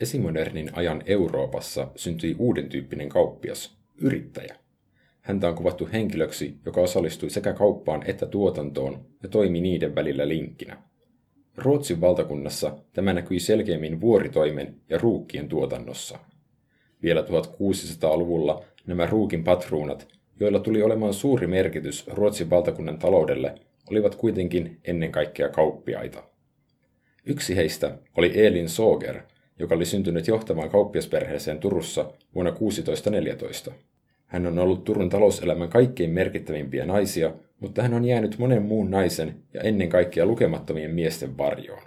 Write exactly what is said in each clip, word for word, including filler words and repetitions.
Esimodernin ajan Euroopassa syntyi uuden tyyppinen kauppias, yrittäjä. Häntä on kuvattu henkilöksi, joka osallistui sekä kauppaan että tuotantoon ja toimi niiden välillä linkkinä. Ruotsin valtakunnassa tämä näkyi selkeämmin vuoritoimen ja ruukkien tuotannossa. Vielä tuhatkuusisataaluvulla nämä ruukin patruunat, joilla tuli olemaan suuri merkitys Ruotsin valtakunnan taloudelle, olivat kuitenkin ennen kaikkea kauppiaita. Yksi heistä oli Elin Såger, joka oli syntynyt johtavaan kauppiasperheeseen Turussa vuonna kuusitoista neljätoista. Hän on ollut Turun talouselämän kaikkein merkittävimpiä naisia, mutta hän on jäänyt monen muun naisen ja ennen kaikkea lukemattomien miesten varjoon.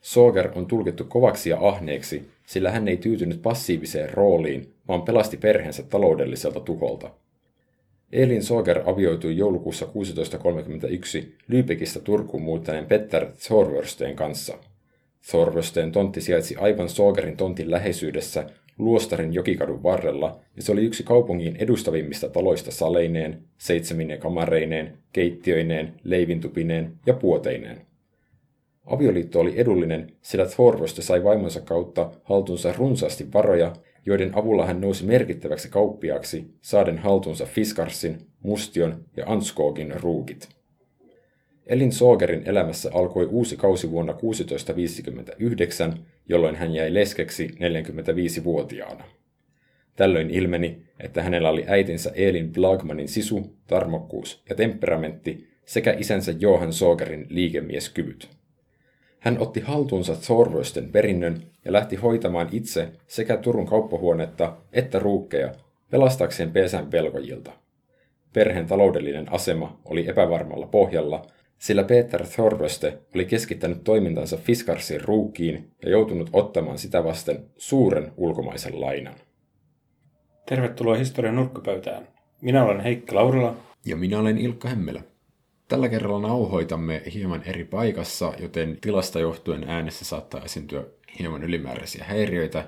Såger on tulkittu kovaksi ja ahneeksi, sillä hän ei tyytynyt passiiviseen rooliin, vaan pelasti perheensä taloudelliselta tuholta. Elin Såger avioitui joulukuussa kuusitoista kolmekymmentäyksi Lübeckistä Turkuun muuttaneen Peter Thorwirstein kanssa. Thorwirstein tontti sijaitsi aivan Sågerin tontin läheisyydessä Luostarin jokikadun varrella, ja se oli yksi kaupungin edustavimmista taloista saleineen, seitsemine kamareineen, keittiöineen, leivintupineen ja puoteineen. Avioliitto oli edullinen, sillä Thorwirstein sai vaimonsa kautta haltuunsa runsaasti varoja, joiden avulla hän nousi merkittäväksi kauppiaaksi saaden haltuunsa Fiskarsin, Mustion ja Anskogin ruukit. Elin Sågerin elämässä alkoi uusi kausi vuonna kuusitoista viisikymmentäyhdeksän, jolloin hän jäi leskeksi neljäkymmentäviisivuotiaana. Tällöin ilmeni, että hänellä oli äitinsä Elin Plagmanin sisu, tarmokkuus ja temperamentti sekä isänsä Johan Sågerin liikemieskyvyt. Hän otti haltuunsa Thorwirsten perinnön ja lähti hoitamaan itse sekä Turun kauppahuonetta että ruukkeja pelastakseen pesän velkojilta. Perheen taloudellinen asema oli epävarmalla pohjalla, sillä Peter Thorwirste oli keskittänyt toimintansa Fiskarsin ruukkiin ja joutunut ottamaan sitä vasten suuren ulkomaisen lainan. Tervetuloa historian nurkkapöytään. Minä olen Heikki Laurila. Ja minä olen Ilkka Hemmelä. Tällä kerralla nauhoitamme hieman eri paikassa, joten tilasta johtuen äänessä saattaa esiintyä hieman ylimääräisiä häiriöitä.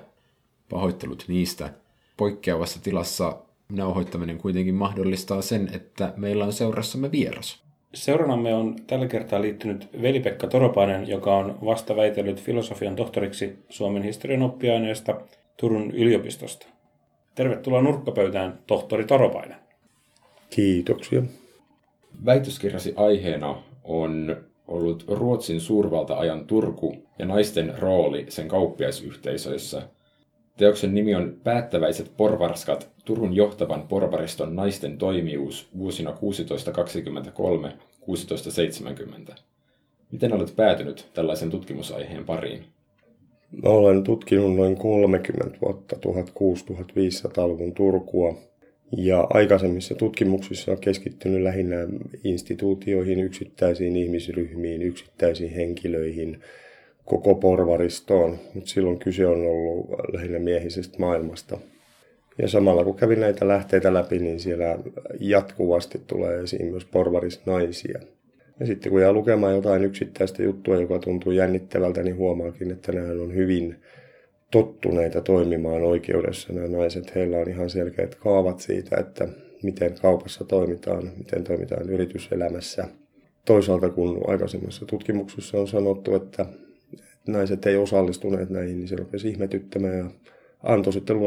Pahoittelut niistä. Poikkeavassa tilassa nauhoittaminen kuitenkin mahdollistaa sen, että meillä on seurassamme vieras. Seuranamme on tällä kertaa liittynyt Veli-Pekka Toropainen, joka on vasta väitellyt filosofian tohtoriksi Suomen historian oppiaineesta Turun yliopistosta. Tervetuloa nurkkapöytään, tohtori Toropainen. Kiitoksia. Väitöskirjasi aiheena on ollut Ruotsin suurvalta-ajan Turku ja naisten rooli sen kauppiaisyhteisöissä. Teoksen nimi on Päättäväiset porvarskat, Turun johtavan porvariston naisten toimijuus vuosina kuusitoista kaksikymmentäkolme kuusitoista seitsemänkymmentä. Miten olet päätynyt tällaisen tutkimusaiheen pariin? Mä olen tutkinut noin kolmekymmentä vuotta tuhatkuusisataa viisisataaluvun Turkua. Ja aikaisemmissa tutkimuksissa on keskittynyt lähinnä instituutioihin, yksittäisiin ihmisryhmiin, yksittäisiin henkilöihin, koko porvaristoon, mutta silloin kyse on ollut lähinnä miehisestä maailmasta. Ja samalla kun kävin näitä lähteitä läpi, niin siellä jatkuvasti tulee esiin myös porvarisnaisia. Ja sitten kun jää lukemaan jotain yksittäistä juttua, joka tuntuu jännittävältä, niin huomaakin, että nämä on hyvin tottuneita toimimaan oikeudessa nämä naiset. Heillä on ihan selkeät kaavat siitä, että miten kaupassa toimitaan, miten toimitaan yrityselämässä. Toisaalta kun aikaisemmassa tutkimuksessa on sanottu, että naiset ei osallistuneet näihin, niin se rupesi ihmetyttämään ja antoi sitten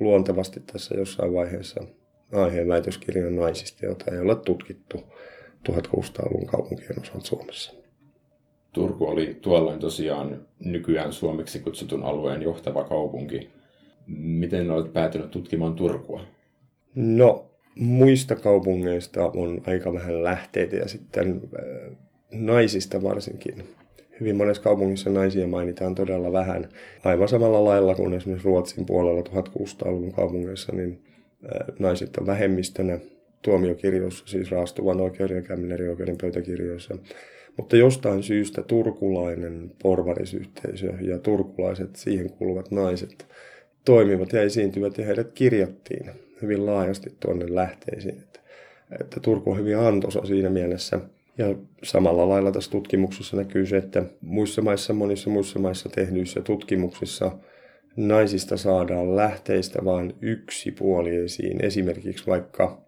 luontevasti tässä jossain vaiheessa aiheen väitöskirjan naisista, jota ei ole tutkittu tuhatkuusisataaluvun kaupunkien osalta Suomessa. Turku oli tuolloin tosiaan nykyään suomeksi kutsutun alueen johtava kaupunki. Miten olet päätynyt tutkimaan Turkua? No, muista kaupungeista on aika vähän lähteitä ja sitten äh, naisista varsinkin. Hyvin monessa kaupungissa naisia mainitaan todella vähän. Aivan samalla lailla kuin esimerkiksi Ruotsin puolella tuhatkuusisataaluvun kaupungeissa, niin äh, naiset on vähemmistönä tuomiokirjoissa, siis raastuvan oikeudenkäynnin eri oikeuden pöytäkirjoissa. Mutta jostain syystä turkulainen porvarisyhteisö ja turkulaiset, siihen kuuluvat naiset, toimivat ja esiintyvät ja heidät kirjattiin hyvin laajasti tuonne lähteisiin. Että, että Turku on hyvin antoisa siinä mielessä. Ja samalla lailla tässä tutkimuksessa näkyy se, että muissa maissa, monissa muissa maissa tehdyissä tutkimuksissa naisista saadaan lähteistä vain yksi puoli esiin. Esimerkiksi vaikka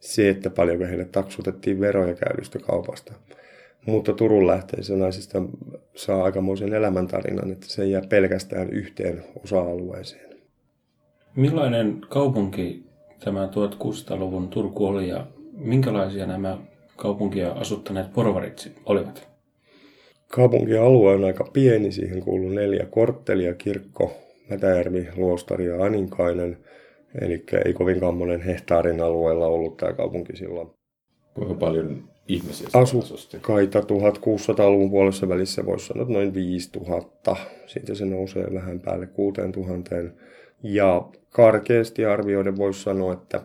se, että paljonko heille taksutettiin veroja käydystä kaupasta. Mutta Turun lähteissä naisista saa aikamoisen elämäntarinan, että se ei jää pelkästään yhteen osa-alueeseen. Millainen kaupunki tämä tuhatkuudensadanluvun Turku oli ja minkälaisia nämä kaupunkia asuttaneet porvarit olivat? Kaupunkialue on aika pieni, siihen kuuluu neljä korttelia, kirkko, Mätäjärvi, luostari ja Aninkainen. Eli ei kovinkaan monen hehtaarin alueella ollut tämä kaupunki silloin. Kuinka paljon ihmisiä asusti? Asukkaita tuhatkuudensadanluvun puolessa välissä voisi sanoa noin viisituhatta. Siitä se nousee vähän päälle kuuteentuhanteen. Ja karkeasti arvioiden voisi sanoa, että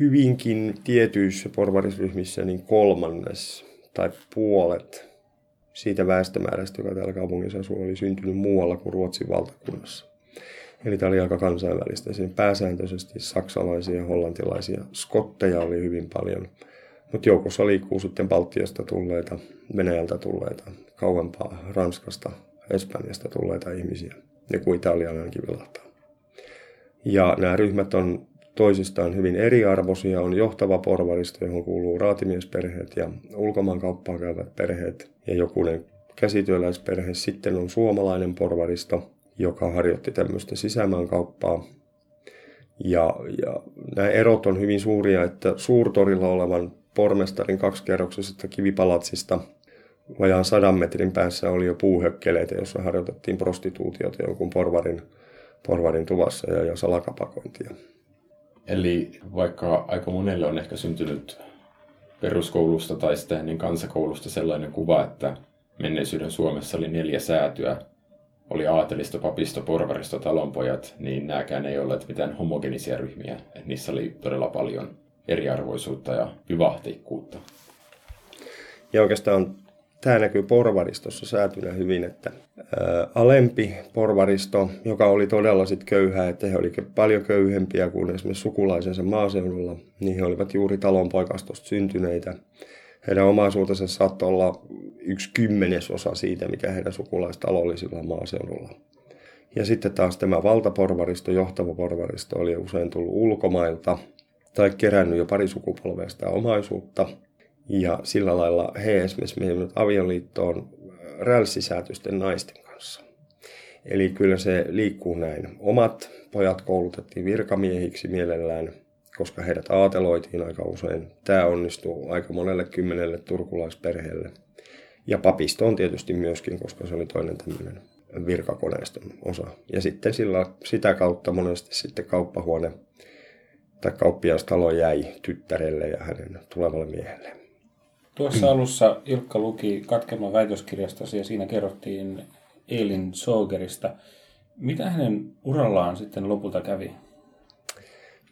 hyvinkin tietyissä porvarisryhmissä niin kolmannes tai puolet siitä väestömäärästä, joka täällä kaupungissa asui, oli syntynyt muualla kuin Ruotsin valtakunnassa. Eli tämä oli aika kansainvälistä. Siinä pääsääntöisesti saksalaisia, hollantilaisia, skotteja oli hyvin paljon. Mutta joukossa liikkuu sitten Baltiasta tulleita, Venäjältä tulleita, kauempaa Ranskasta, Espanjasta tulleita ihmisiä. Ne kuin Italiaan ainakin vilahtaa. Ja nämä ryhmät on toisistaan hyvin eriarvoisia. On johtava porvaristo, johon kuuluu raatimiesperheet ja ulkomaankauppaa käyvät perheet ja jokunen käsityöläisperhe. Sitten on suomalainen porvaristo, joka harjoitti tämmöistä sisämaankauppaa. Ja, ja nämä erot on hyvin suuria, että Suurtorilla olevan pormestarin kaksikerroksisesta kivipalatsista vajaan sadan metrin päässä oli jo puuhökkeleitä, jossa harjoitettiin prostituutiota jonkun porvarin, porvarin tuvassa ja, ja salakapakointia. Eli vaikka aika monelle on ehkä syntynyt peruskoulusta tai sitä ennen kansakoulusta sellainen kuva, että menneisyyden Suomessa oli neljä säätyä, oli aatelisto, papisto, porvaristo, talonpojat, niin nääkään ei olleet mitään homogenisia ryhmiä. Et niissä oli todella paljon eriarvoisuutta ja vivahteikkuutta. Ja oikeastaan tämä näkyy porvaristossa säätynä hyvin, että ää, alempi porvaristo, joka oli todella sit köyhää, että he olivat paljon köyhempiä kuin esimerkiksi sukulaisensa maaseudulla, niin he olivat juuri talonpoikastosta syntyneitä. Heidän omaisuutensa saattoi olla yksi kymmenesosa siitä, mikä heidän sukulaistaloillisilla maaseudulla. Ja sitten taas tämä valtaporvaristo, johtava porvaristo, oli usein tullut ulkomailta tai kerännyt jo pari sukupolvea sitä omaisuutta. Ja sillä lailla he esimerkiksi menivät avioliittoon rälssisäätysten naisten kanssa. Eli kyllä se liikkuu näin. Omat pojat koulutettiin virkamiehiksi mielellään, koska heidät aateloitiin aika usein. Tämä onnistuu aika monelle kymmenelle turkulaisperheelle. Ja papisto on tietysti myöskin, koska se oli toinen tämmöinen virkakoneiston osa. Ja sitten sillä, sitä kautta monesti sitten kauppahuone tai kauppiastalo jäi tyttärelle ja hänen tulevalle miehelle. Tuossa alussa Ilkka luki katkelman väitöskirjastasi ja siinä kerrottiin Elin Sågerista. Mitä hänen urallaan sitten lopulta kävi?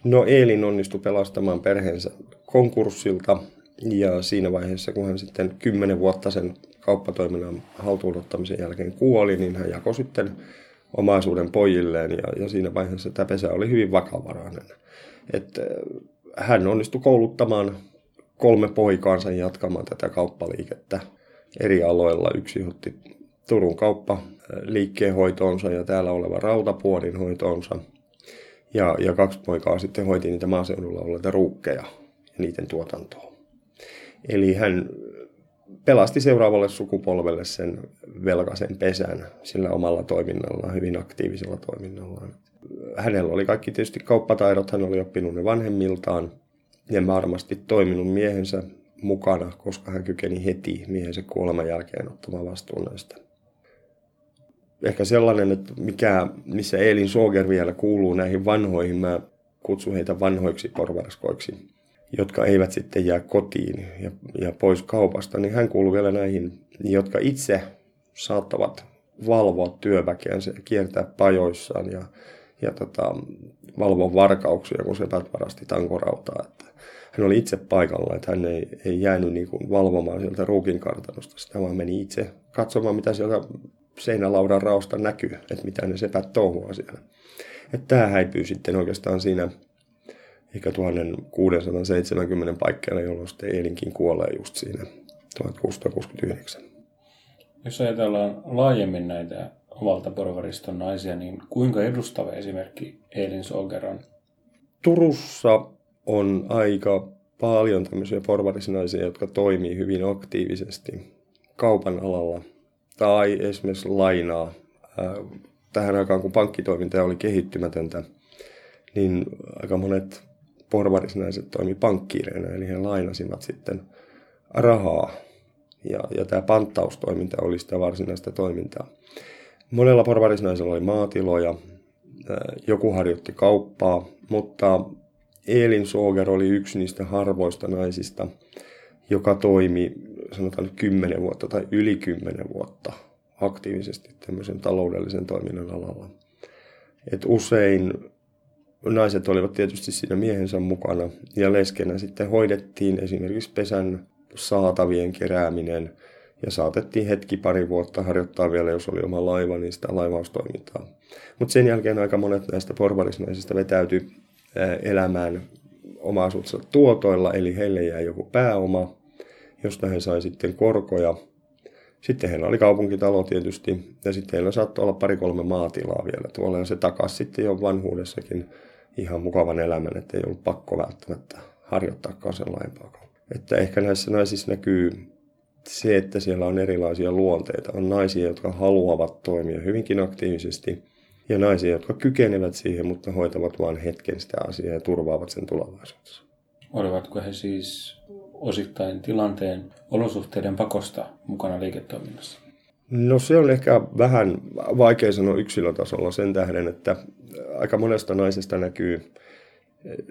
No Elin onnistui pelastamaan perheensä konkurssilta ja siinä vaiheessa, kun hän sitten kymmenen vuotta sen kauppatoiminnan haltuunottamisen jälkeen kuoli, niin hän jakoi sitten omaisuuden pojilleen ja, ja siinä vaiheessa tämä pesä oli hyvin vakavarainen. Että hän onnistui kouluttamaan kolme poikaansa jatkamaan tätä kauppaliikettä eri aloilla. Yksi otti Turun kauppaliikkeen hoitoonsa ja täällä oleva rautapuodin hoitoonsa. Ja, ja kaksi poikaa sitten hoiti niitä maaseudulla olleita ruukkeja ja niiden tuotantoa. Eli hän pelasti seuraavalle sukupolvelle sen velkaisen pesän sillä omalla toiminnallaan, hyvin aktiivisella toiminnallaan. Hänellä oli kaikki tietysti kauppataidot, hän oli oppinut ne vanhemmiltaan ja varmasti toiminut miehensä mukana, koska hän kykeni heti miehensä kuoleman jälkeen ottamaan vastuun näistä. Ehkä sellainen, että mikä, missä Elin Såger vielä kuuluu näihin vanhoihin, mä kutsun heitä vanhoiksi porvarskoiksi, jotka eivät sitten jää kotiin ja, ja pois kaupasta, niin hän kuuluu vielä näihin, jotka itse saattavat valvoa työväkeänsä ja kiertää pajoissaan ja, ja tota, valvoa varkauksia, kun sepät varasti tankorautaa. Että hän oli itse paikalla, että hän ei, ei jäänyt niin kuin valvomaan sieltä ruukinkartanosta, sitä vaan meni itse katsomaan, mitä sieltä seinälaudan raosta näkyy, että mitä ne sepät touhua siellä. Että tämä häipyy sitten oikeastaan siinä ehkä tuhatkuusisataaseitsemänkymmentä paikkeilla, jolloin sitten Elinkin kuolee just siinä tuhatkuusisataakuusikymmentäyhdeksän. Jos ajatellaan laajemmin näitä omalta porvariston naisia, niin kuinka edustava esimerkki Elin Såger on? Turussa on aika paljon tämmöisiä porvarisnaisia, jotka toimii hyvin aktiivisesti. kaupan alalla tai esimerkiksi lainaa. Tähän aikaan, kun pankkitoiminta oli kehittymätöntä, niin aika monet porvarisnaiset toimivat pankkiireina, eli he lainasivat sitten rahaa. Ja, ja tämä panttaustoiminta oli sitä varsinaista toimintaa. Monella porvarisnaisella oli maatiloja, joku harjoitti kauppaa, mutta Elin Såger oli yksi niistä harvoista naisista, joka toimi sanotaan kymmenen vuotta tai yli kymmenen vuotta aktiivisesti tämmöisen taloudellisen toiminnan alalla. Et usein naiset olivat tietysti siinä miehensä mukana ja leskenä sitten hoidettiin esimerkiksi pesän saatavien kerääminen ja saatettiin hetki pari vuotta harjoittaa vielä, jos oli oma laiva, niin sitä laivaustoimintaa. Mutta sen jälkeen aika monet näistä porvarisnaisista vetäytyi elämään omaisuutensa tuotoilla, eli heille jäi joku pääoma, josta he sai sitten korkoja. Sitten heillä oli kaupunkitalo tietysti, ja sitten heillä saattoi olla pari-kolme maatilaa vielä tuolla, ja se takasi sitten jo vanhuudessakin ihan mukavan elämän, ettei ollut pakko välttämättä harjoittaakaan sen lainpaakaan. Että ehkä näissä naisissa näkyy se, että siellä on erilaisia luonteita. On naisia, jotka haluavat toimia hyvinkin aktiivisesti, ja naisia, jotka kykenevät siihen, mutta hoitavat vain hetken sitä asiaa ja turvaavat sen tulevaisuudessa. Olivatko he siis osittain tilanteen olosuhteiden pakosta mukana liiketoiminnassa? No se on ehkä vähän vaikea sanoa yksilötasolla sen tähden, että aika monesta naisesta näkyy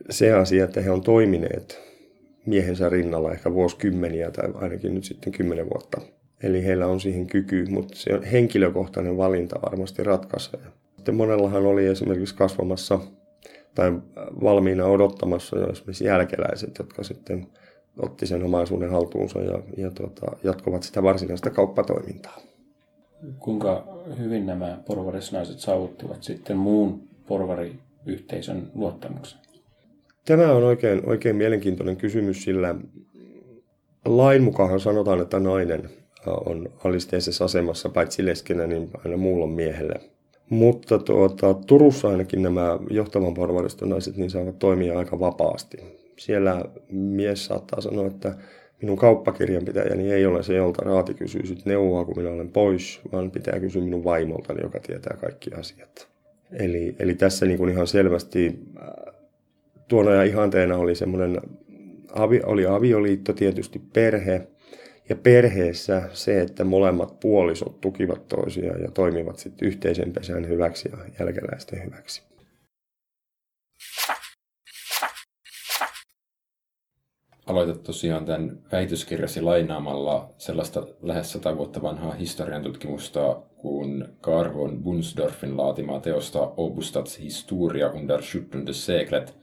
se asia, että he on toimineet miehensä rinnalla ehkä vuosikymmeniä tai ainakin nyt sitten kymmenen vuotta. Eli heillä on siihen kyky, mutta se on henkilökohtainen valinta varmasti ratkaisee. Sitten monellahan oli esimerkiksi kasvamassa tai valmiina odottamassa jo esimerkiksi jälkeläiset, jotka sitten otti sen omaisuuden haltuunsa ja, ja tuota, jatkuvat sitä varsinaista kauppatoimintaa. Kuinka hyvin nämä porvarisnaiset saavuttivat sitten muun porvariyhteisön luottamuksen? Tämä on oikein, oikein mielenkiintoinen kysymys, sillä lain mukaan sanotaan, että nainen on alisteisessa asemassa paitsi leskenä, niin aina muulla miehelle. Mutta tuota, Turussa ainakin nämä johtavan porvariston naiset niin saavat toimia aika vapaasti. Siellä mies saattaa sanoa, että minun kauppakirjanpitäjäni ei ole se, jolta raati kysyy sit neuvoa, kun minä olen pois, vaan pitää kysyä minun vaimoltani, joka tietää kaikki asiat. Eli, eli tässä niin kuin ihan selvästi tuona ajan ihanteena oli semmoinen, oli avioliitto, tietysti perhe. Ja perheessä se, että molemmat puolisot tukivat toisiaan ja toimivat sitten yhteisen pesän hyväksi ja jälkeläisten hyväksi. Aloitat tosiaan tämän väitöskirjasi lainaamalla sellaista lähes sata vuotta vanhaa historian tutkimusta kuin Carl von Bonsdorffin laatimaa teosta Åbo stads historia under sjuttonde seklet.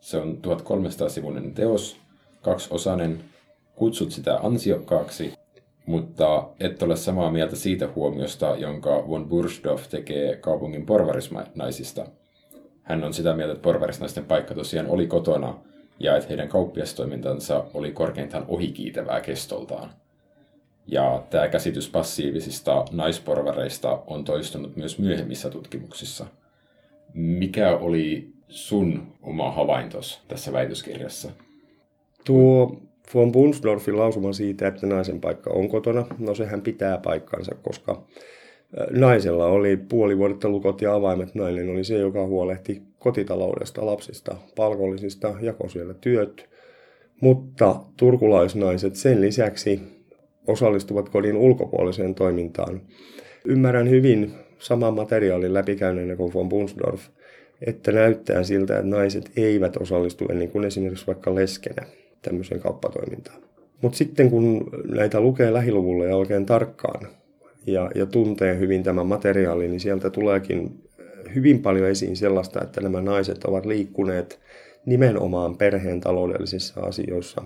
Se on tuhatkolmesataa-sivuinen teos, kaksiosainen. Kutsut sitä ansiokkaaksi, mutta et ole samaa mieltä siitä huomiosta, jonka von Bonsdorff tekee kaupungin porvarisnaisista. Hän on sitä mieltä, että porvarisnaisten paikka tosiaan oli kotona ja että heidän kauppiastoimintansa oli korkeintaan ohikiitävää kestoltaan. Ja tämä käsitys passiivisista naisporvareista on toistunut myös myöhemmissä tutkimuksissa. Mikä oli sun oma havaintos tässä väitöskirjassa? Tuo von Bonsdorffin lausuma siitä, että naisen paikka on kotona, no sehän pitää paikkansa, koska naisella oli puolivuodetta lukot ja avaimet. Nainen oli se, joka huolehti kotitaloudesta, lapsista, palkollisista, jakoi siellä työt. Mutta turkulaisnaiset sen lisäksi osallistuvat kodin ulkopuoliseen toimintaan. Ymmärrän hyvin saman materiaalin läpikäyneenä kuin von Bonsdorff, että näyttää siltä, että naiset eivät osallistu ennen kuin esimerkiksi vaikka leskenä tämmöiseen kauppatoimintaan. Mutta sitten kun näitä lukee lähiluvulla ja oikein tarkkaan ja, ja tuntee hyvin tämän materiaalin, niin sieltä tuleekin hyvin paljon esiin sellaista, että nämä naiset ovat liikkuneet nimenomaan perheen taloudellisissa asioissa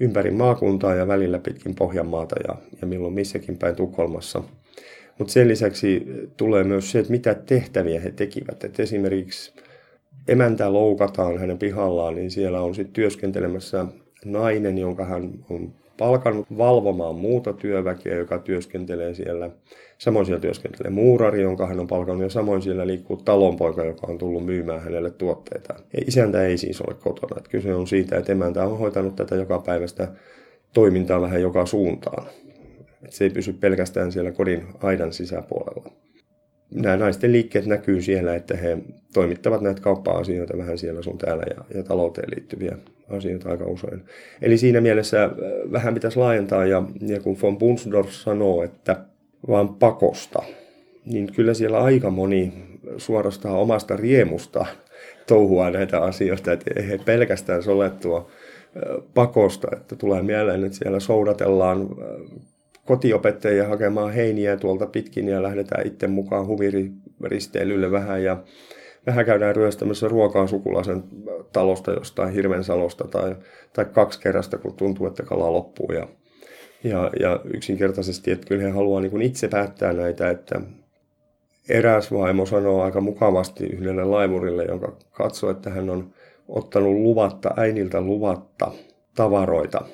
ympäri maakuntaa ja välillä pitkin Pohjanmaata ja, ja milloin missäkin päin Tukholmassa. Mutta sen lisäksi tulee myös se, että mitä tehtäviä he tekivät. Et esimerkiksi emäntä loukataan hänen pihallaan, niin siellä on sitten työskentelemässä nainen, jonka hän on palkannut valvomaan muuta työväkeä, joka työskentelee siellä. Samoin siellä työskentelee muurari, jonka hän on palkannut, ja samoin siellä liikkuu talonpoika, joka on tullut myymään hänelle tuotteitaan. Ja isäntä ei siis ole kotona. Et kyse on siitä, että emäntä on hoitanut tätä jokapäiväistä toimintaa vähän joka suuntaan. Että se ei pysy pelkästään siellä kodin aidan sisäpuolella. Nämä naisten liikkeet näkyy siellä, että he toimittavat näitä kauppa-asioita vähän siellä sun täällä ja, ja talouteen liittyviä asioita aika usein. Eli siinä mielessä vähän pitäisi laajentaa ja, ja kun von Bonsdorff sanoo, että vaan pakosta, niin kyllä siellä aika moni suorastaan omasta riemusta touhua näitä asioita, että ei he pelkästään solettua pakosta, että tulee mieleen, että siellä soudatellaan kotiopettajia hakemaan heiniä tuolta pitkin ja lähdetään itse mukaan huviristeilylle vähän ja vähän käydään ryöstämässä ruokaa sukulaisen talosta jostain Hirvensalosta tai, tai kaksi kerrasta, kun tuntuu, että kala loppuu. Ja, ja, ja yksinkertaisesti, että kyllä he haluaa niin kuin itse päättää näitä, että eräs vaimo sanoo aika mukavasti yhdelle laivurille, joka katsoi, että hän on ottanut luvatta, äidiltä luvatta tavaroita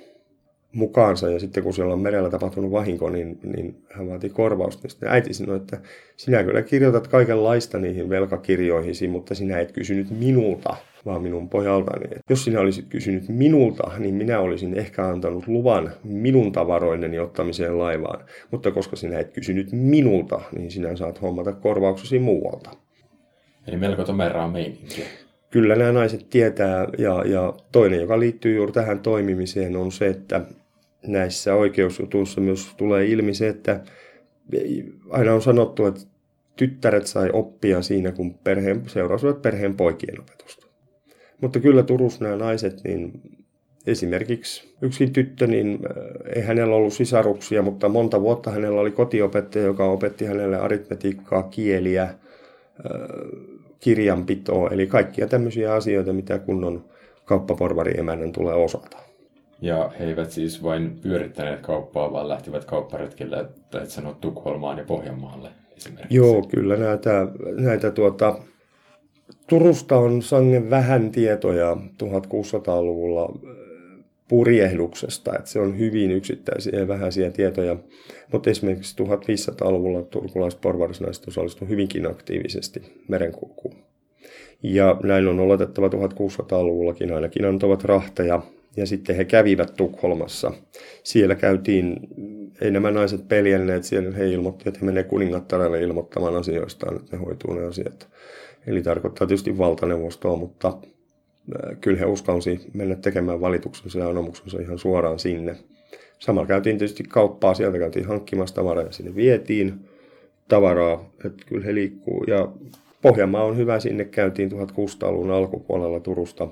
mukaansa ja sitten kun siellä on merellä tapahtunut vahinko, niin, niin hän vaati korvausta. Sitten äiti sanoi, että sinä kyllä kirjoitat kaikenlaista niihin velkakirjoihisi, mutta sinä et kysynyt minulta, vaan minun pojaltani. Jos sinä olisit kysynyt minulta, niin minä olisin ehkä antanut luvan minun tavaroideni ottamiseen laivaan. Mutta koska sinä et kysynyt minulta, niin sinä saat hommata korvauksesi muualta. Eli melko tomeraa meininkiä. Kyllä nämä naiset tietää ja, ja toinen, joka liittyy juuri tähän toimimiseen, on se, että näissä oikeusjutuissa myös tulee ilmi se, että aina on sanottu, että tyttäret sai oppia siinä, kun perheen, seurasivat perheen poikien opetusta. Mutta kyllä Turussa nämä naiset, niin esimerkiksi yksikin tyttö, niin ei hänellä ollut sisaruksia, mutta monta vuotta hänellä oli kotiopettaja, joka opetti hänelle aritmetiikkaa, kieliä, kirjanpitoa, eli kaikkia tämmöisiä asioita, mitä kunnon kauppaporvariemännän tulee osata. Ja he eivät siis vain pyörittäneet kauppaa, vaan lähtivät kaupparetkille, tai sanoa Tukholmaan ja Pohjanmaalle esimerkiksi. Joo, kyllä näitä, näitä tuota, Turusta on sangen vähän tietoja tuhatkuusisataaluvulla purjehduksesta, että se on hyvin yksittäisiä ja vähäisiä tietoja, mutta esimerkiksi tuhatviisisataaluvulla turkulaisporvarisnaiset osallistuivat hyvinkin aktiivisesti merenkulkuun. Ja näin on oletettava tuhatkuusisataaluvullakin ainakin antavat rahteja. Ja sitten he kävivät Tukholmassa. Siellä käytiin, ei nämä naiset peljenneet, siellä he ilmoittivat, että he menevät kuningattarelle ilmoittamaan asioistaan, että ne hoituu ne asiat. Eli tarkoittaa tietysti valtaneuvostoa, mutta kyllä he uskalsi mennä tekemään valituksensa ja anomuksensa ihan suoraan sinne. Samalla käytiin tietysti kauppaa, sieltä käytiin hankkimassa tavaraa ja sinne vietiin tavaraa, että kyllä he liikkuu. Ja Pohjanmaa on hyvä, sinne käytiin tuhatkuusisataaluvun alkupuolella Turusta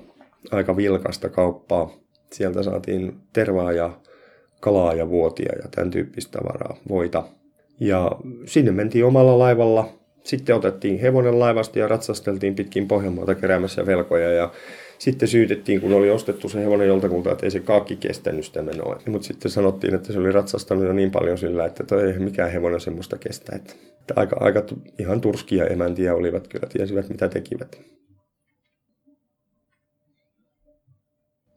aika vilkasta kauppaa. Sieltä saatiin tervaa ja kalaa ja vuotia ja tämän tyyppistä tavaraa, voita. Ja sinne mentiin omalla laivalla. Sitten otettiin hevonen laivasta ja ratsasteltiin pitkin Pohjanmaata keräämässä velkoja. Ja sitten syytettiin, kun oli ostettu se hevonen joltakulta, että ei se kaakki kestänyt sitä menoa. Mutta sitten sanottiin, että se oli ratsastanut jo niin paljon sillä, että toi ei mikään hevonen semmoista kestä. Että aika, aika ihan turskia emäntiä olivat kyllä, tiesivät mitä tekivät.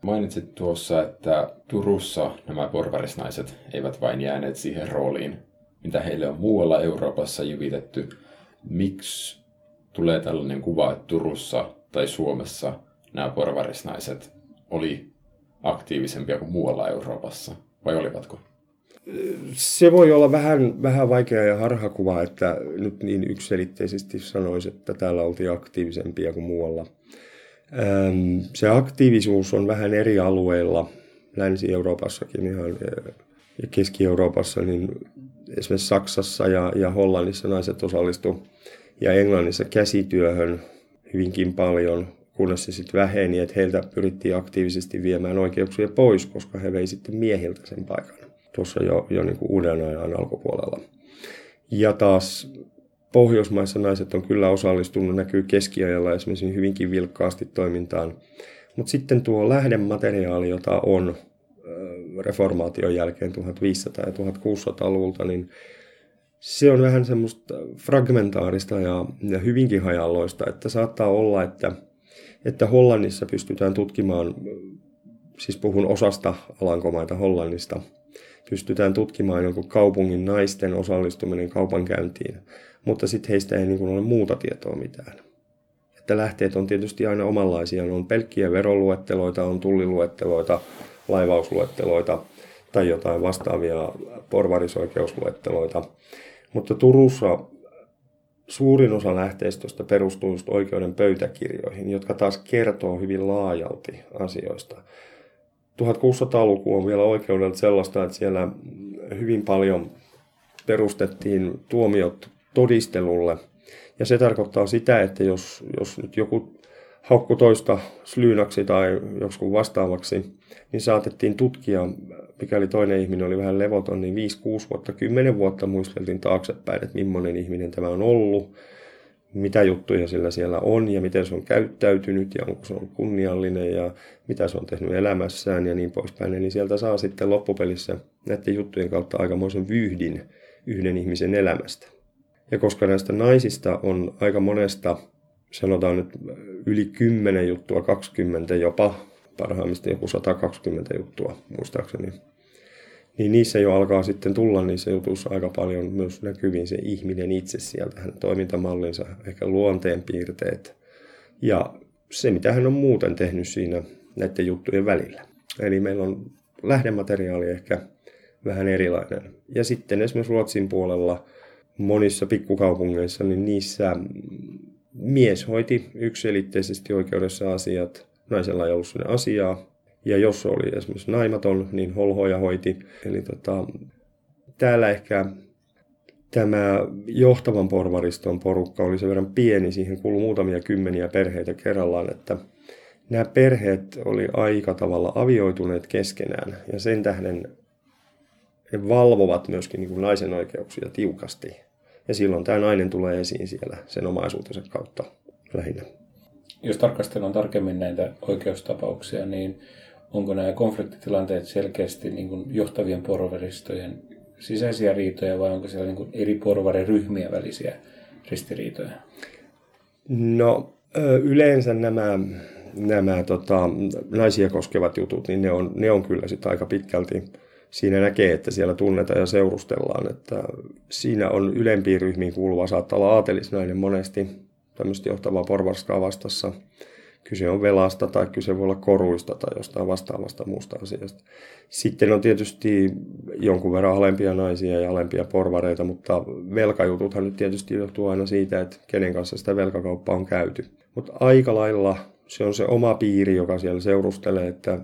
Mainitsit tuossa, että Turussa nämä porvarisnaiset eivät vain jääneet siihen rooliin, mitä heille on muualla Euroopassa jyvitetty. Miksi tulee tällainen kuva, että Turussa tai Suomessa nämä porvarisnaiset oli aktiivisempia kuin muualla Euroopassa, vai olivatko? Se voi olla vähän, vähän vaikea ja harhakuva, että nyt niin yksiselitteisesti sanoisi, että täällä oltiin aktiivisempia kuin muualla. Se aktiivisuus on vähän eri alueilla, Länsi-Euroopassakin ihan, ja Keski-Euroopassa, niin esimerkiksi Saksassa ja, ja Hollannissa naiset osallistuivat ja Englannissa käsityöhön hyvinkin paljon, kunnes se sitten väheni, että heiltä pyrittiin aktiivisesti viemään oikeuksia pois, koska he vei sitten miehiltä sen paikan tuossa jo, jo niin kuin uuden ajan alkupuolella. Ja taas Pohjoismaissa naiset on kyllä osallistunut, näkyy keskiajalla esimerkiksi hyvinkin vilkkaasti toimintaan. Mutta sitten tuo lähdemateriaali, jota on reformaation jälkeen tuhatviisisataa- ja tuhatkuusisataaluvulta, niin se on vähän semmoista fragmentaarista ja, ja hyvinkin hajalloista. Että saattaa olla, että, että Hollannissa pystytään tutkimaan, siis puhun osasta Alankomaita Hollannista, pystytään tutkimaan jonkun kaupungin naisten osallistuminen kaupankäyntiin, mutta sitten heistä ei niin kuin ole muuta tietoa mitään. Että lähteet on tietysti aina omanlaisia. Ne on pelkkiä veroluetteloita, on tulliluetteloita, laivausluetteloita. tai jotain vastaavia porvarisoikeusluetteloita. Mutta Turussa suurin osa lähteistöstä perustuu just oikeuden pöytäkirjoihin, jotka taas kertoo hyvin laajalti asioista. tuhatkuusisataaluku on vielä oikeudelta sellaista, että siellä hyvin paljon perustettiin tuomiot todistelulle. Ja se tarkoittaa sitä, että jos, jos nyt joku haukku toista slyynaksi tai joksikun vastaavaksi, niin saatettiin tutkia, mikäli toinen ihminen oli vähän levoton, niin viisi kuusi vuotta, kymmenen vuotta muisteltiin taaksepäin, että millainen ihminen tämä on ollut, mitä juttuja sillä siellä on ja miten se on käyttäytynyt ja onko se on kunniallinen ja mitä se on tehnyt elämässään ja niin poispäin. Eli sieltä saa sitten loppupelissä näiden juttujen kautta aikamoisen vyyhdin yhden ihmisen elämästä. Ja koska näistä naisista on aika monesta, sanotaan nyt yli kymmenen juttua, kaksikymmentä jopa, parhaimmista joku sata kaksikymmentä juttua muistaakseni, niin niissä jo alkaa sitten tulla niissä jutuissa aika paljon myös näkyviin se ihminen itse sieltä, hänen toimintamallinsa, ehkä luonteenpiirteet ja se, mitä hän on muuten tehnyt siinä näiden juttujen välillä. Eli meillä on lähdemateriaali ehkä vähän erilainen. Ja sitten esimerkiksi Ruotsin puolella monissa pikkukaupungeissa, niin niissä mies hoiti yksiselitteisesti oikeudessa asiat, naisella ei ollut sinne asiaa, ja jos oli esimerkiksi naimaton, niin holhoja hoiti. Eli tota, täällä ehkä tämä johtavan porvariston porukka oli sen verran pieni, siihen kuului muutamia kymmeniä perheitä kerrallaan, että nämä perheet oli aika tavalla avioituneet keskenään, ja sen tähden he valvovat myöskin niin kuin naisen oikeuksia tiukasti. Ja silloin tämä nainen tulee esiin siellä sen omaisuutensa kautta lähinnä. Jos tarkastellaan tarkemmin näitä oikeustapauksia, niin onko nämä konfliktitilanteet selkeästi niin kuin johtavien porvaristojen sisäisiä riitoja vai onko siellä niin kuin eri porvariryhmien välisiä ristiriitoja? No yleensä nämä, nämä tota, naisia koskevat jutut, niin ne on, ne on kyllä sit aika pitkälti. Siinä näkee, että siellä tunnetaan ja seurustellaan, että siinä on ylempiin ryhmiin kuuluva, saattaa olla aatelisnainen monesti tämmöistä johtavaa porvarskaa vastassa. Kyse on velasta tai kyse voi olla koruista tai jostain vastaavasta muusta asiasta. Sitten on tietysti jonkun verran alempia naisia ja alempia porvareita, mutta velkajututhan nyt tietysti johtuu aina siitä, että kenen kanssa sitä velkakauppaa on käyty. Mutta aika lailla se on se oma piiri, joka siellä seurustelee, että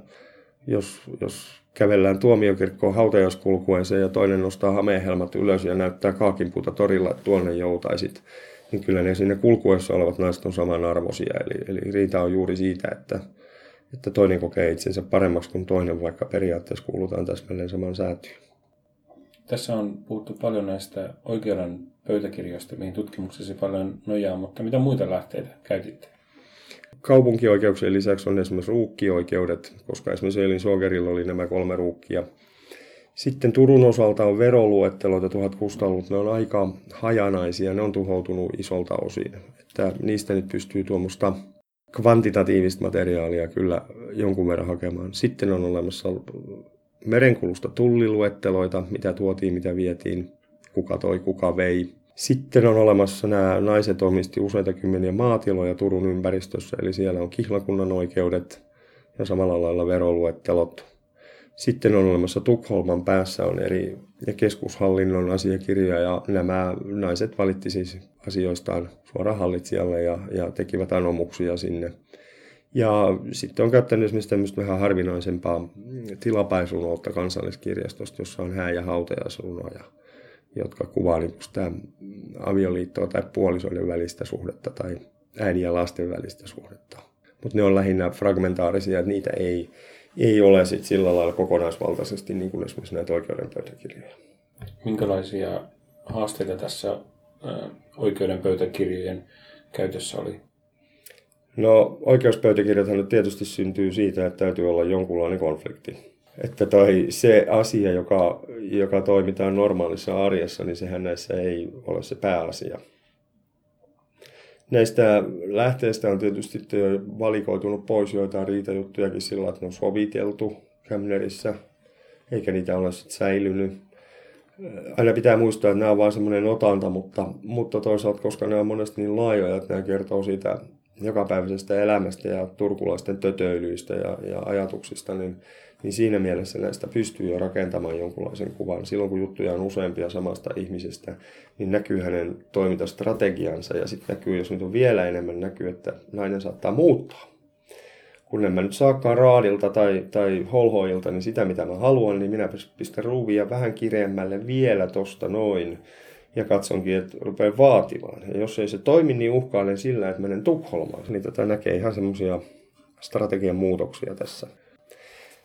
jos... jos kävellään tuomiokirkkoon hautajaiskulkueeseen ja toinen nostaa hameenhelmat ylös ja näyttää kaakinpuuta torilla, että tuonne joutaisit. Niin kyllä ne siinä kulkueessa olevat naiset on samanarvoisia. Eli, eli riita on juuri siitä, että, että toinen kokee itsensä paremmaksi kuin toinen, vaikka periaatteessa kuulutaan täsmälleen saman säätyyn. Tässä on puhuttu paljon näistä oikeuden pöytäkirjoista, mihin tutkimuksesi paljon nojaa, mutta mitä muita lähteitä käytitte? Kaupunkioikeuksien lisäksi on esimerkiksi ruukkioikeudet, koska esimerkiksi Elin Sågerilla oli nämä kolme ruukkia. Sitten Turun osalta on veroluetteloita tuhatkuudensadanluvulta. Ne on aika hajanaisia, ne on tuhoutunut isolta osin. Että niistä nyt pystyy tuommoista kvantitatiivista materiaalia kyllä jonkun verran hakemaan. Sitten on olemassa merenkulusta tulliluetteloita, mitä tuotiin, mitä vietiin, kuka toi, kuka vei. Sitten on olemassa nämä naiset omisti useita kymmeniä maatiloja Turun ympäristössä, eli siellä on kihlakunnan oikeudet ja samalla lailla veroluettelot. Sitten on olemassa Tukholman päässä on eri keskushallinnon asiakirjoja ja nämä naiset valitti siis asioistaan suoraan hallitsijalle ja, ja tekivät anomuksia sinne. Ja sitten on käyttänyt esimerkiksi tämmöistä vähän harvinaisempaa tilapäisunoutta kansalliskirjastosta, jossa on hää- ja hautajasunoja, jotka kuvaa niin sitä avioliittoa tai puolisoiden välistä suhdetta tai äidin ja lasten välistä suhdetta. Mutta ne on lähinnä fragmentaarisia, että niitä ei, ei ole sit sillä lailla kokonaisvaltaisesti niin kuin esimerkiksi näitä oikeudenpöytäkirjoja. Minkälaisia haasteita tässä oikeudenpöytäkirjojen käytössä oli? No oikeuspöytäkirjathan nyt tietysti syntyy siitä, että täytyy olla jonkunlainen konflikti. Että toi se asia, joka, joka toimitaan normaalissa arjessa, niin sehän näissä ei ole se pääasia. Näistä lähteistä on tietysti jo valikoitunut pois joitain riitajuttujakin sillä, että ne on soviteltu Kämnerissä, eikä niitä ole sitten säilynyt. Aina pitää muistaa, että nämä on vain semmoinen otanta, mutta, mutta toisaalta, koska nämä on monesti niin laajoja, että nämä kertoo siitä jokapäiväisestä elämästä ja turkulaisten tötöilyistä ja, ja ajatuksista, niin niin siinä mielessä näistä pystyy jo rakentamaan jonkunlaisen kuvan. Silloin kun juttuja on useampia samasta ihmisestä, niin näkyy hänen toimintastrategiansa ja sitten näkyy, jos nyt on vielä enemmän, näkyy, että nainen saattaa muuttaa. Kun en mä nyt saakaan raadilta tai, tai holhoilta, niin sitä mitä mä haluan, niin minä pistän ruuvia vähän kireämmälle vielä tosta noin ja katsonkin, että rupeaa vaatimaan. Ja jos ei se toimi, niin uhkailen sillä, että menen Tukholmaan. Niin tätä näkee ihan semmoisia strategian muutoksia tässä.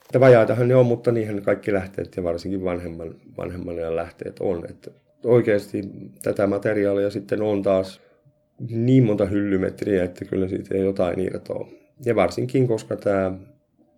Että vajaitahan ne on, mutta niinhän kaikki lähteet ja varsinkin vanhemman, vanhemman ajan lähteet on. Että oikeasti tätä materiaalia sitten on taas niin monta hyllymetriä, että kyllä siitä ei jotain irtoa. Ja varsinkin, koska tämä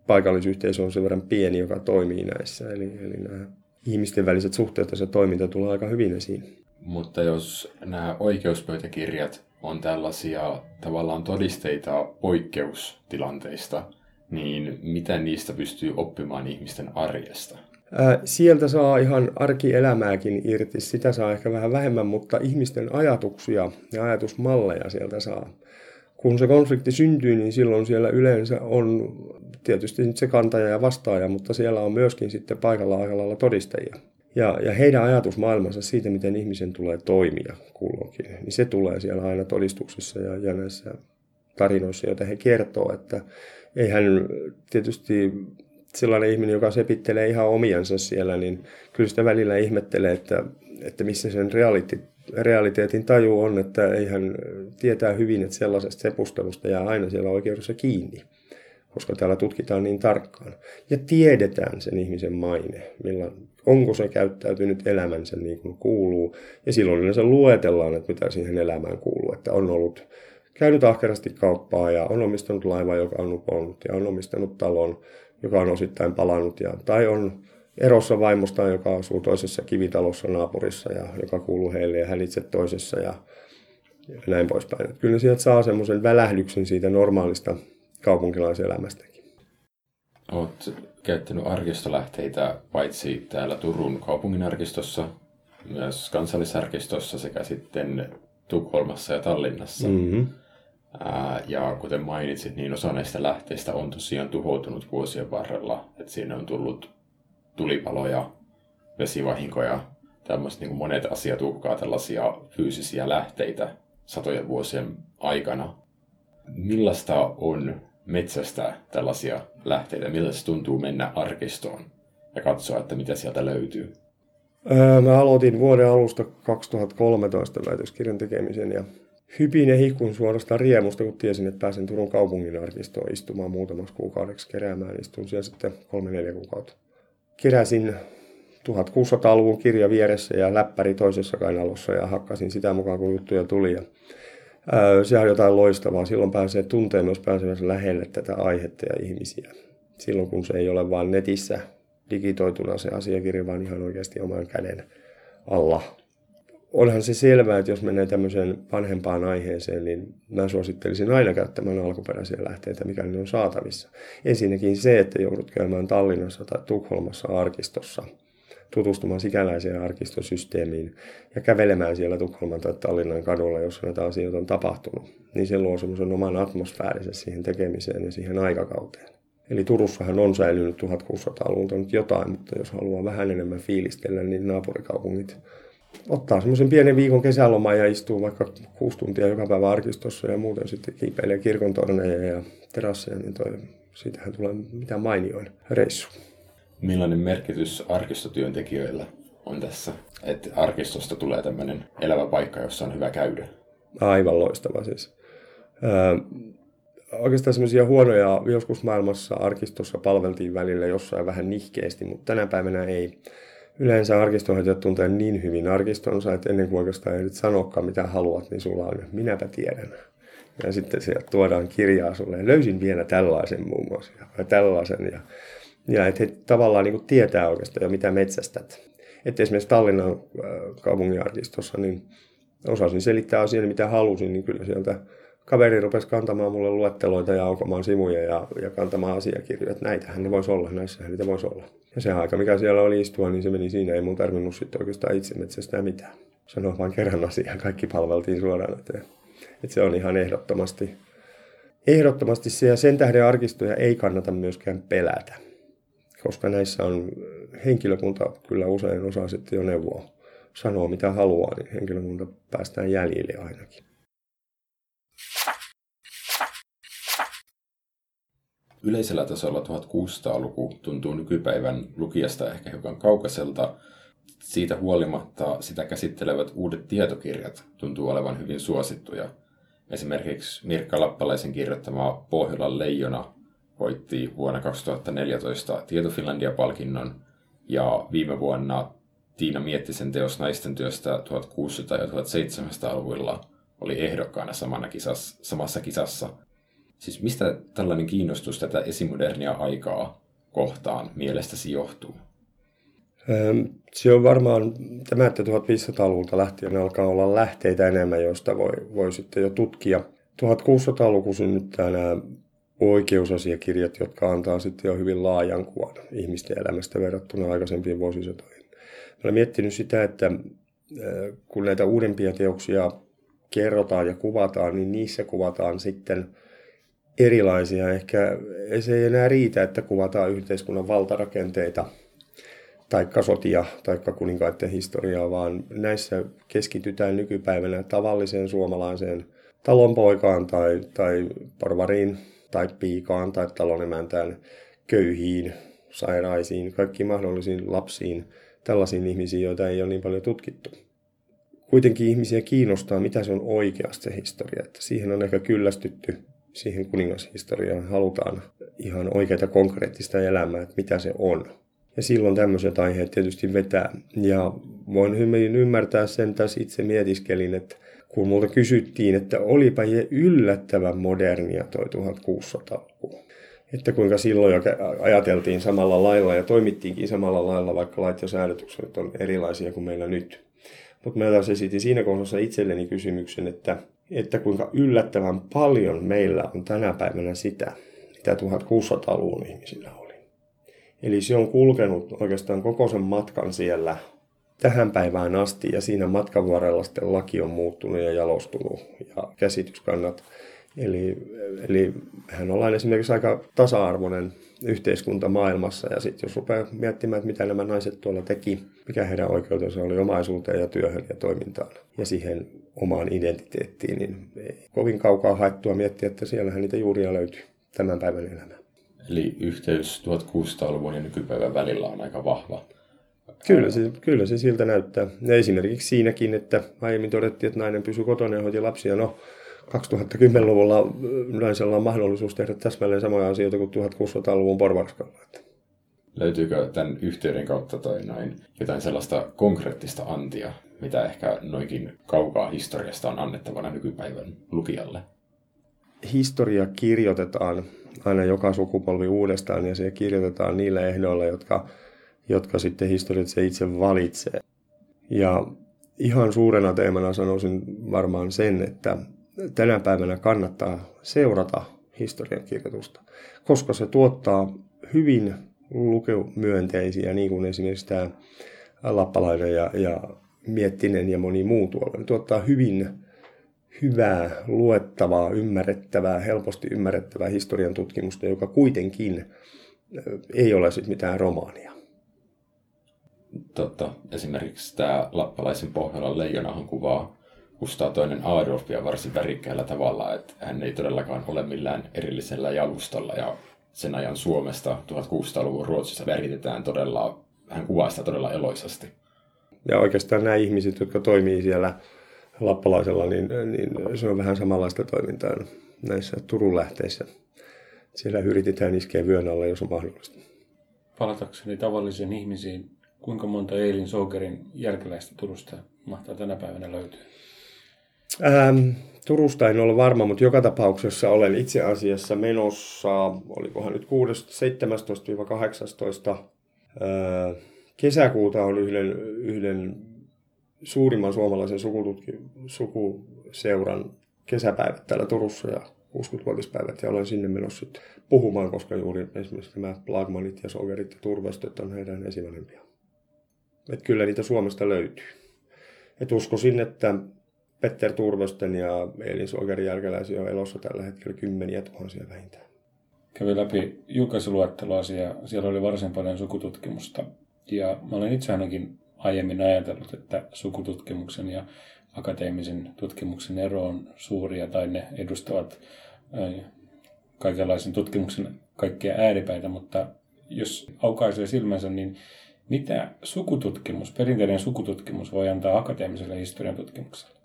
paikallisyhteisö on sen verran pieni, joka toimii näissä. Eli, eli nämä ihmisten väliset suhteet ja se toiminta tulee aika hyvin esiin. Mutta jos nämä oikeuspöytäkirjat on tällaisia tavallaan todisteita poikkeustilanteista, niin mitä niistä pystyy oppimaan ihmisten arjesta? Ää, sieltä saa ihan arkielämääkin irti. Sitä saa ehkä vähän vähemmän, mutta ihmisten ajatuksia ja ajatusmalleja sieltä saa. Kun se konflikti syntyy, niin silloin siellä yleensä on tietysti se kantaja ja vastaaja, mutta siellä on myöskin sitten paikalla aika lailla todistajia. Ja, ja heidän ajatusmaailmansa siitä, miten ihmisen tulee toimia kulloinkin, niin se tulee siellä aina todistuksissa ja, ja näissä tarinoissa, joita he kertoo, että eihän tietysti sellainen ihminen, joka sepittelee ihan omiansa siellä, niin kyllä sitä välillä ihmettelee, että, että missä sen realiteetti realiteetin taju on, että eihän tietää hyvin, että sellaisesta sepustelusta jää aina siellä oikeudessa kiinni, koska täällä tutkitaan niin tarkkaan. Ja tiedetään sen ihmisen maine, millä, onko se käyttäytynyt elämänsä niin kuin kuuluu. Ja silloin yleensä luetellaan, että mitä siihen elämään kuuluu, että on ollut käynyt ahkerasti kauppaa ja on omistanut laivan, joka on uponnut ja on omistanut talon, joka on osittain palannut ja, tai on erossa vaimostaan, joka asuu toisessa kivitalossa naapurissa ja joka kuuluu heille ja hän itse toisessa ja näin poispäin. Kyllä ne sieltä saa semmoisen välähdyksen siitä normaalista kaupunkilaiselämästäkin. Olet käyttänyt arkistolähteitä paitsi täällä Turun kaupunginarkistossa, myös kansallisarkistossa sekä sitten Tukholmassa ja Tallinnassa. Mm-hmm. Ja kuten mainitsit, niin osa näistä lähteistä on tosiaan tuhoutunut vuosien varrella, että siinä on tullut tulipaloja, vesivahinkoja, tämmöiset niin kuin monet asiat uhkaa tällaisia fyysisiä lähteitä satojen vuosien aikana. Millaista on metsästää tällaisia lähteitä? Miltä se tuntuu mennä arkistoon ja katsoa, että mitä sieltä löytyy? Öö, mä aloitin vuoden alusta kaksituhattakolmetoista väitöskirjan tekemisen ja hypin ja hihkun suorastaan riemusta, kun tiesin, että pääsen Turun kaupungin arkistoon istumaan muutamaksi kuukaudeksi keräämään. Istun siellä sitten kolme neljä kuukautta. Keräsin tuhatkuusisataaluvun kirja vieressä ja läppäri toisessa kainalossa ja hakkasin sitä mukaan, kun juttuja tuli. Ja, ää, sehän on jotain loistavaa. Silloin pääsee tunteen myös pääsemässä lähelle tätä aihetta ja ihmisiä. Silloin, kun se ei ole vain netissä digitoituna se asiakirja, vaan ihan oikeasti oman käden alla. Onhan se selvää, että jos menee tämmöiseen vanhempaan aiheeseen, niin mä suosittelisin aina käyttämään alkuperäisiä lähteitä, mikä ne on saatavissa. Ensinnäkin se, että joudut käymään Tallinnassa tai Tukholmassa arkistossa, tutustumaan sikäläiseen arkistosysteemiin ja kävelemään siellä Tukholman tai Tallinnan kadulla, jossa näitä asioita on tapahtunut. Niin se luo semmoisen oman atmosfäärinsä siihen tekemiseen ja siihen aikakauteen. Eli Turussahan on säilynyt tuhatkuusisataaluvulta nyt jotain, mutta jos haluaa vähän enemmän fiilistellä, niin naapurikaupungit ottaa semmoisen pienen viikon kesäloman ja istuu vaikka kuusi tuntia joka päivä arkistossa ja muuten sitten kiipeilee kirkontorneja ja terasseja, niin toi, siitähän tulee mitään mainioin reissu. Millainen merkitys arkistotyöntekijöillä on tässä, että arkistosta tulee tämmöinen elävä paikka, jossa on hyvä käydä? Aivan loistava siis. Öö, Oikeastaan semmoisia huonoja joskus maailmassa arkistossa palveltiin välillä jossain vähän nihkeästi, mutta tänä päivänä ei. Yleensä arkistonhoitajat tuntee niin hyvin arkistonsa, että ennen kuin oikeastaan ei nyt sanokaan mitä haluat, niin sulla on minäpä tiedän. Ja sitten sieltä tuodaan kirjaa sulle ja löysin vielä tällaisen muun muassa ja tällaisen. Ja, ja että he tavallaan niin kuin tietää oikeastaan jo mitä metsästät. Että esimerkiksi Tallinnan kaupunginarkistossa niin osasin selittää asiaa mitä halusin, niin kyllä sieltä kaveri rupesi kantamaan mulle luetteloita ja aukomaan sivuja ja, ja kantamaan asiakirjoja, että näitähän ne voisi olla, näissähän niitä voisi olla. Ja se aika, mikä siellä oli istua, niin se meni siinä, ei mun tarvinnut sitten oikeastaan itse metsästää mitään. Sanoin vaan kerran asiaa, kaikki palveltiin suoraan eteen. Että se on ihan ehdottomasti, ehdottomasti se, ja sen tähden arkistoja ei kannata myöskään pelätä. koska näissä on henkilökunta kyllä usein osaa sitten jo neuvoa, sanoa mitä haluaa, niin henkilökunta päästään jäljille ainakin. Yleisellä tasolla tuhatkuusisataaluku tuntuu nykypäivän lukijasta ehkä hiukan kaukaiselta. Siitä huolimatta sitä käsittelevät uudet tietokirjat tuntuu olevan hyvin suosittuja. Esimerkiksi Mirkka Lappalaisen kirjoittama Pohjolan leijona voitti vuonna kaksituhattaneljätoista Tieto Finlandia-palkinnon ja viime vuonna Tiina Miettisen teos naisten työstä tuhatkuusisataa- ja tuhatseitsemänsataaluvuilla oli ehdokkaana samana kisassa, samassa kisassa. Siis mistä tällainen kiinnostus tätä esimodernia aikaa kohtaan mielestäsi johtuu? Se on varmaan tämä, että tuhatviisisataaluvulta lähtien alkaa olla lähteitä enemmän, joista voi, voi sitten jo tutkia. tuhatkuusisataaluku synnyttää nämä oikeusasiakirjat, jotka antaa sitten jo hyvin laajan kuvan ihmisten elämästä verrattuna aikaisempiin vuosisatoihin. Olen miettinyt sitä, että kun näitä uudempia teoksia kerrotaan ja kuvataan, niin niissä kuvataan sitten erilaisia. Ehkä se ei enää riitä, että kuvataan yhteiskunnan valtarakenteita, taikka sotia, taikka kuninkaiden historiaa, vaan näissä keskitytään nykypäivänä tavalliseen suomalaiseen talonpoikaan tai, tai porvariin tai piikaan tai talonemäntään, köyhiin, sairaisiin, kaikkiin mahdollisiin lapsiin, tällaisiin ihmisiin, joita ei ole niin paljon tutkittu. Kuitenkin ihmisiä kiinnostaa, mitä se on oikeasti se historia, että siihen on ehkä kyllästytty. Siihen kuningashistoriaan halutaan ihan oikeaa konkreettista elämää, että mitä se on. Ja silloin tämmöiset aiheet tietysti vetää. Ja voin hyvin ymmärtää sen, tässä itse mietiskelin, että kun multa kysyttiin, että olipa yllättävän modernia toi tuhatkuusisataaluku. Että kuinka silloin jo ajateltiin samalla lailla ja toimittiinkin samalla lailla, vaikka lait ja säädökset on erilaisia kuin meillä nyt. Mutta mä taas esitin siinä kohdassa itselleni kysymyksen, että että kuinka yllättävän paljon meillä on tänä päivänä sitä, mitä tuhatkuusisataaluvun ihmisillä oli. Eli se on kulkenut oikeastaan koko sen matkan siellä tähän päivään asti, ja siinä matkan varrella sitten laki on muuttunut ja jalostunut, ja käsityskannat. Eli, eli mehän ollaan esimerkiksi aika tasa-arvoinen yhteiskunta maailmassa, ja sitten jos rupeaa miettimään, että mitä nämä naiset tuolla teki, mikä heidän oikeutensa oli omaisuuteen ja työhön ja toimintaan, ja siihen omaan identiteettiin, niin ei kovin kaukaa haettua miettiä, että siellähän niitä juuria löytyy tämän päivän elämään. Eli yhteys tuhatkuusisataaluvun ja nykypäivän välillä on aika vahva. Kyllä se, kyllä se siltä näyttää. Ja esimerkiksi siinäkin, että aiemmin todettiin, että nainen pysyi kotona ja hoiti lapsia. No, kaksituhattakymmenluvulla naisella on mahdollisuus tehdä täsmälleen samoja asioita kuin tuhatkuusisataaluvun porvariskalla. Löytyykö tämän yhteyden kautta tai näin jotain sellaista konkreettista antia, mitä ehkä noinkin kaukaa historiasta on annettavana nykypäivän lukijalle? Historia kirjoitetaan aina joka sukupolvi uudestaan, ja se kirjoitetaan niillä ehdoilla, jotka, jotka sitten historiallisesti itse valitsee. Ja ihan suurena teemana sanoisin varmaan sen, että tänä päivänä kannattaa seurata historian kirjoitusta, koska se tuottaa hyvin lukemyönteisiä, niin kuin esimerkiksi tämä Lappalainen ja, ja Miettinen ja moni muu tuolla. Ne tuottaa hyvin hyvää, luettavaa, ymmärrettävää, helposti ymmärrettävää historian tutkimusta, joka kuitenkin ei ole sitten mitään romaania. Totta. Esimerkiksi tämä Lappalaisen Pohjolan leijonahan kuvaa Kustaa Toinen Adolfia varsin värikkäällä tavalla, että hän ei todellakaan ole millään erillisellä jalustalla, ja sen ajan Suomesta tuhatkuusisataaluvun Ruotsissa väritetään todella, hän kuvaa sitä todella eloisasti. Ja oikeastaan nämä ihmiset, jotka toimii siellä Lappalaisella, niin, niin se on vähän samanlaista toimintaa näissä Turun lähteissä. Siellä yritetään iskeä vyön alle, jos on mahdollista. Palatakseni tavallisiin ihmisiin, kuinka monta Elin Sågerin jälkeläistä Turusta mahtaa tänä päivänä löytyä? Ähm, Turusta en ole varma, mutta joka tapauksessa olen itse asiassa menossa, olikohan nyt kuudesta seitsemääntoista kahdeksaantoista äh, kesäkuuta on yhden, yhden suurimman suomalaisen sukututki, sukuseuran kesäpäivät täällä Turussa ja kuusikymmentävuotispäivät, ja olen sinne menossa sitten puhumaan, koska juuri esimerkiksi nämä Plagmanit ja Sågerit ja Thorwirstedt on heidän esivanhempia. Että kyllä niitä Suomesta löytyy. Et uskoisin, että Peter Thorwirstein ja Elin Sågerin jälkeläisiä on elossa tällä hetkellä kymmeniä tuhansia vähintään. kävi läpi julkaisuluetteloasiaa. Siellä oli varsin paljon sukututkimusta. Ja mä olen itse ainakin aiemmin ajatellut, että sukututkimuksen ja akateemisen tutkimuksen ero on suuri, tai ne edustavat kaikenlaisen tutkimuksen kaikkia ääripäitä, mutta jos aukaisee silmänsä, niin mitä sukututkimus, perinteinen sukututkimus voi antaa akateemiselle historian tutkimukselle?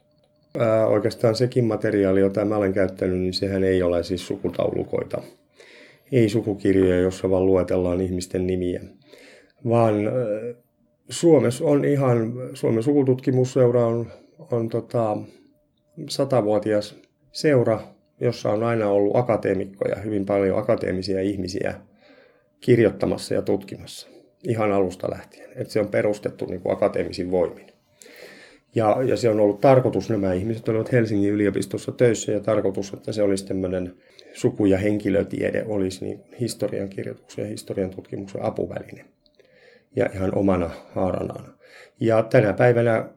Ää, oikeastaan sekin materiaali, jota mä olen käyttänyt, niin sehän ei ole siis sukutaulukoita. Ei sukukirjoja, jossa vaan luetellaan ihmisten nimiä, vaan ää, Suomessa on ihan, Suomen Sukututkimusseura on, on tota, satavuotias seura, jossa on aina ollut akateemikkoja, hyvin paljon akateemisia ihmisiä kirjoittamassa ja tutkimassa ihan alusta lähtien. Et se on perustettu niin kuin akateemisin voimin. Ja, ja se on ollut tarkoitus, nämä ihmiset olivat Helsingin yliopistossa töissä, ja tarkoitus, että se olisi tämmöinen suku- ja henkilötiede, olisi niin historian kirjoituksen ja historian tutkimuksen apuväline. Ja ihan omana haaranaan. Ja tänä päivänä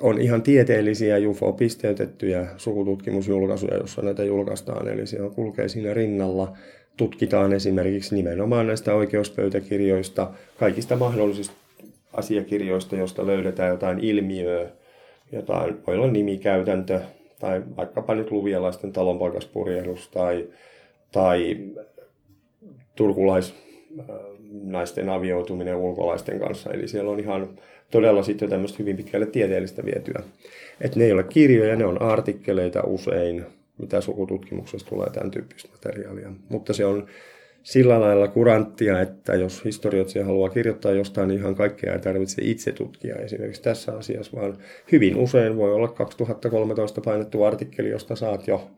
on ihan tieteellisiä J U F O-pisteytettyjä sukututkimusjulkaisuja, joissa näitä julkaistaan. Eli se kulkee siinä rinnalla. Tutkitaan esimerkiksi nimenomaan näistä oikeuspöytäkirjoista, kaikista mahdollisista asiakirjoista, joista löydetään jotain ilmiöä, jotain, voi olla nimikäytäntö, tai vaikkapa nyt luvialaisten talonpoikaspurjehdus, tai, tai turkulais... naisten avioituminen ulkolaisten kanssa. Eli siellä on ihan todella sitten tämmöistä hyvin pitkälle tieteellistä vietyä. Että ne ei ole kirjoja, ne on artikkeleita usein, mitä sukututkimuksessa tulee tämän tyyppistä materiaalia. Mutta se on sillä lailla kuranttia, että jos historioitsija haluaa kirjoittaa jostain, niin ihan kaikkea ei tarvitse itse tutkia esimerkiksi tässä asiassa, vaan hyvin usein voi olla kaksituhattakolmetoista painettu artikkeli, josta saat jo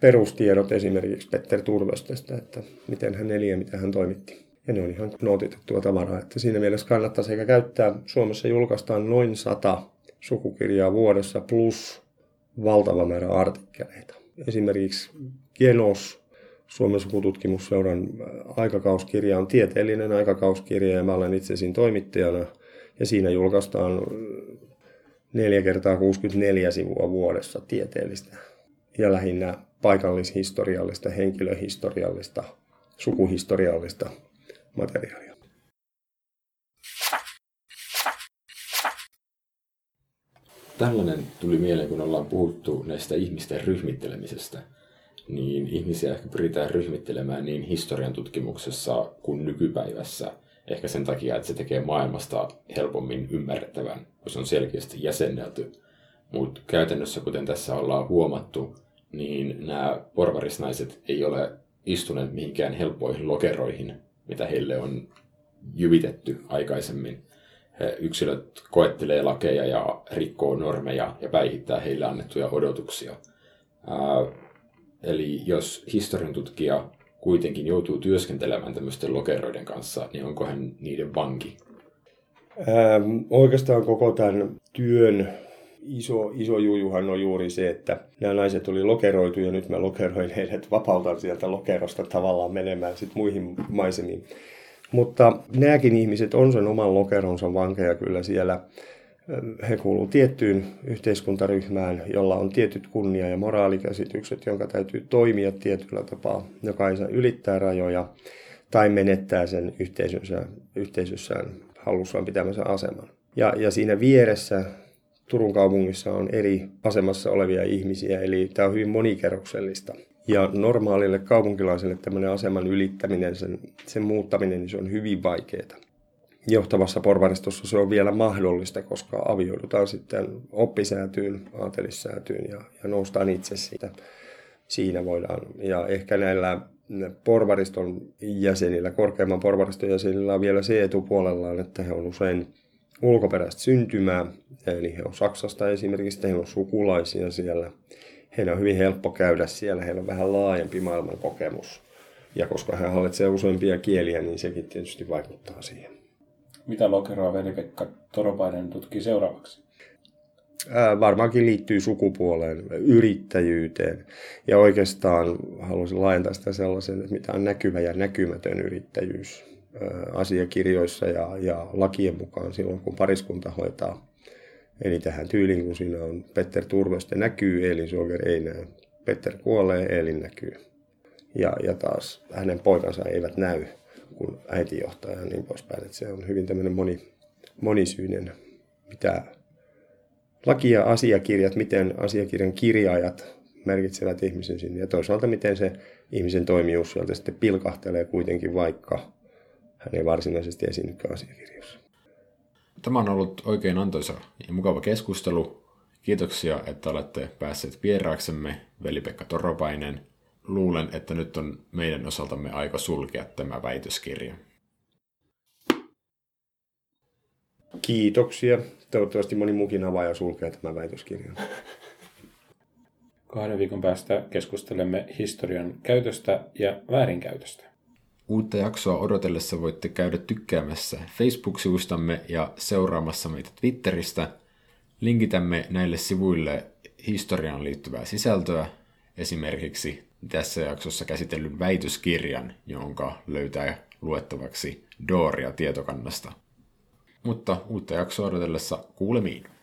perustiedot esimerkiksi Peter Thorwirsteinistä, että miten hän eli ja mitä hän toimitti. Ja ne on ihan nootitettua tavaraa, että siinä mielessä kannattaa sekä käyttää. Suomessa julkaistaan noin sata sukukirjaa vuodessa plus valtava määrä artikkeleita. Esimerkiksi Genos, Suomen Sukututkimusseuran aikakauskirja, on tieteellinen aikakauskirja, ja mä olen itse siinä toimittajana. Ja siinä julkaistaan neljä kertaa kuusikymmentäneljä sivua vuodessa tieteellistä ja lähinnä paikallishistoriallista, henkilöhistoriallista, sukuhistoriallista materiaalia. Tällainen tuli mieleen, kun ollaan puhuttu näistä ihmisten ryhmittelemisestä. Niin ihmisiä ehkä pyritään ryhmittelemään niin historian tutkimuksessa kuin nykypäivässä. Ehkä sen takia, että se tekee maailmasta helpommin ymmärrettävän, kun se on selkeästi jäsennelty. Mutta käytännössä, kuten tässä ollaan huomattu, niin nämä porvarisnaiset ei ole istuneet mihinkään helppoihin lokeroihin, mitä heille on jyvitetty aikaisemmin. He yksilöt koettelee lakeja ja rikkoo normeja ja päihittää heille annettuja odotuksia. Ää, eli jos historiantutkija kuitenkin joutuu työskentelemään tämmöisten lokeroiden kanssa, niin onko hän niiden vanki? Ää, oikeastaan koko tämän työn Iso, iso jujuhan on juuri se, että nämä naiset oli lokeroitu, ja nyt mä lokeroin heidät, vapautan sieltä lokerosta tavallaan menemään sitten muihin maisemiin. Mutta nämäkin ihmiset on sen oman lokeronsa vankeja kyllä siellä. He kuuluvat tiettyyn yhteiskuntaryhmään, jolla on tietyt kunnia- ja moraalikäsitykset, jonka täytyy toimia tietyllä tapaa, joka ei saa ylittää rajoja tai menettää sen yhteisössään, yhteisössään hallussaan pitämänsä aseman. Ja, ja siinä vieressä Turun kaupungissa on eri asemassa olevia ihmisiä, eli tämä on hyvin monikerroksellista. Ja normaalille kaupunkilaiselle tämmöinen aseman ylittäminen, sen, sen muuttaminen, niin se on hyvin vaikeaa. Johtavassa porvaristossa se on vielä mahdollista, koska avioidutaan sitten oppisäätyyn, aatelissäätyyn ja, ja noustaan itse siitä. Siinä voidaan, ja ehkä näillä porvariston jäsenillä, korkeimman porvariston jäsenillä on vielä se etupuolellaan, että he on usein ulkoperäistä syntymää, eli he on Saksasta esimerkiksi, heillä on sukulaisia siellä. Heillä on hyvin helppo käydä siellä, heillä on vähän laajempi maailman kokemus. Ja koska he hallitsee useampia kieliä, niin sekin tietysti vaikuttaa siihen. Mitä lokeroa Veli-Pekka Toropainen tutkii seuraavaksi? Ää, varmaankin liittyy sukupuoleen, yrittäjyyteen. Ja oikeastaan haluaisin laajentaa sitä sellaisen, että mitä on näkyvä ja näkymätön yrittäjyys asiakirjoissa ja, ja lakien mukaan silloin, kun pariskunta hoitaa. Eli tähän tyyliin, kun siinä on Peter Thorwirstein näkyy, Elin Såger ei näe. Peter kuolee, Elin näkyy. ja, ja taas hänen poikansa eivät näy, kun äiti johtaa ja niin poispäin. Että se on hyvin tämmöinen moni, monisyinen, mitä laki ja asiakirjat, miten asiakirjan kirjaajat merkitsevät ihmisen sinne ja toisaalta miten se ihmisen toimijuus sieltä sitten pilkahtelee kuitenkin, vaikka hän ei varsinaisesti esiinnykään asiakirjassa. Tämä on ollut oikein antoisa ja mukava keskustelu. Kiitoksia, että olette päässeet vieraaksemme, Veli-Pekka Toropainen. Luulen, että nyt on meidän osaltamme aika sulkea tämä väitöskirja. Kiitoksia. Toivottavasti moni muukin avaaja sulkee tämän väitöskirjan. Kahden viikon päästä keskustelemme historian käytöstä ja väärinkäytöstä. Uutta jaksoa odotellessa voitte käydä tykkäämässä Facebook-sivustamme ja seuraamassa meitä Twitteristä. Linkitämme näille sivuille historiaan liittyvää sisältöä, esimerkiksi tässä jaksossa käsitellyn väitöskirjan, jonka löytää luettavaksi Dooria tietokannasta. Mutta uutta jaksoa odotellessa kuulemiin.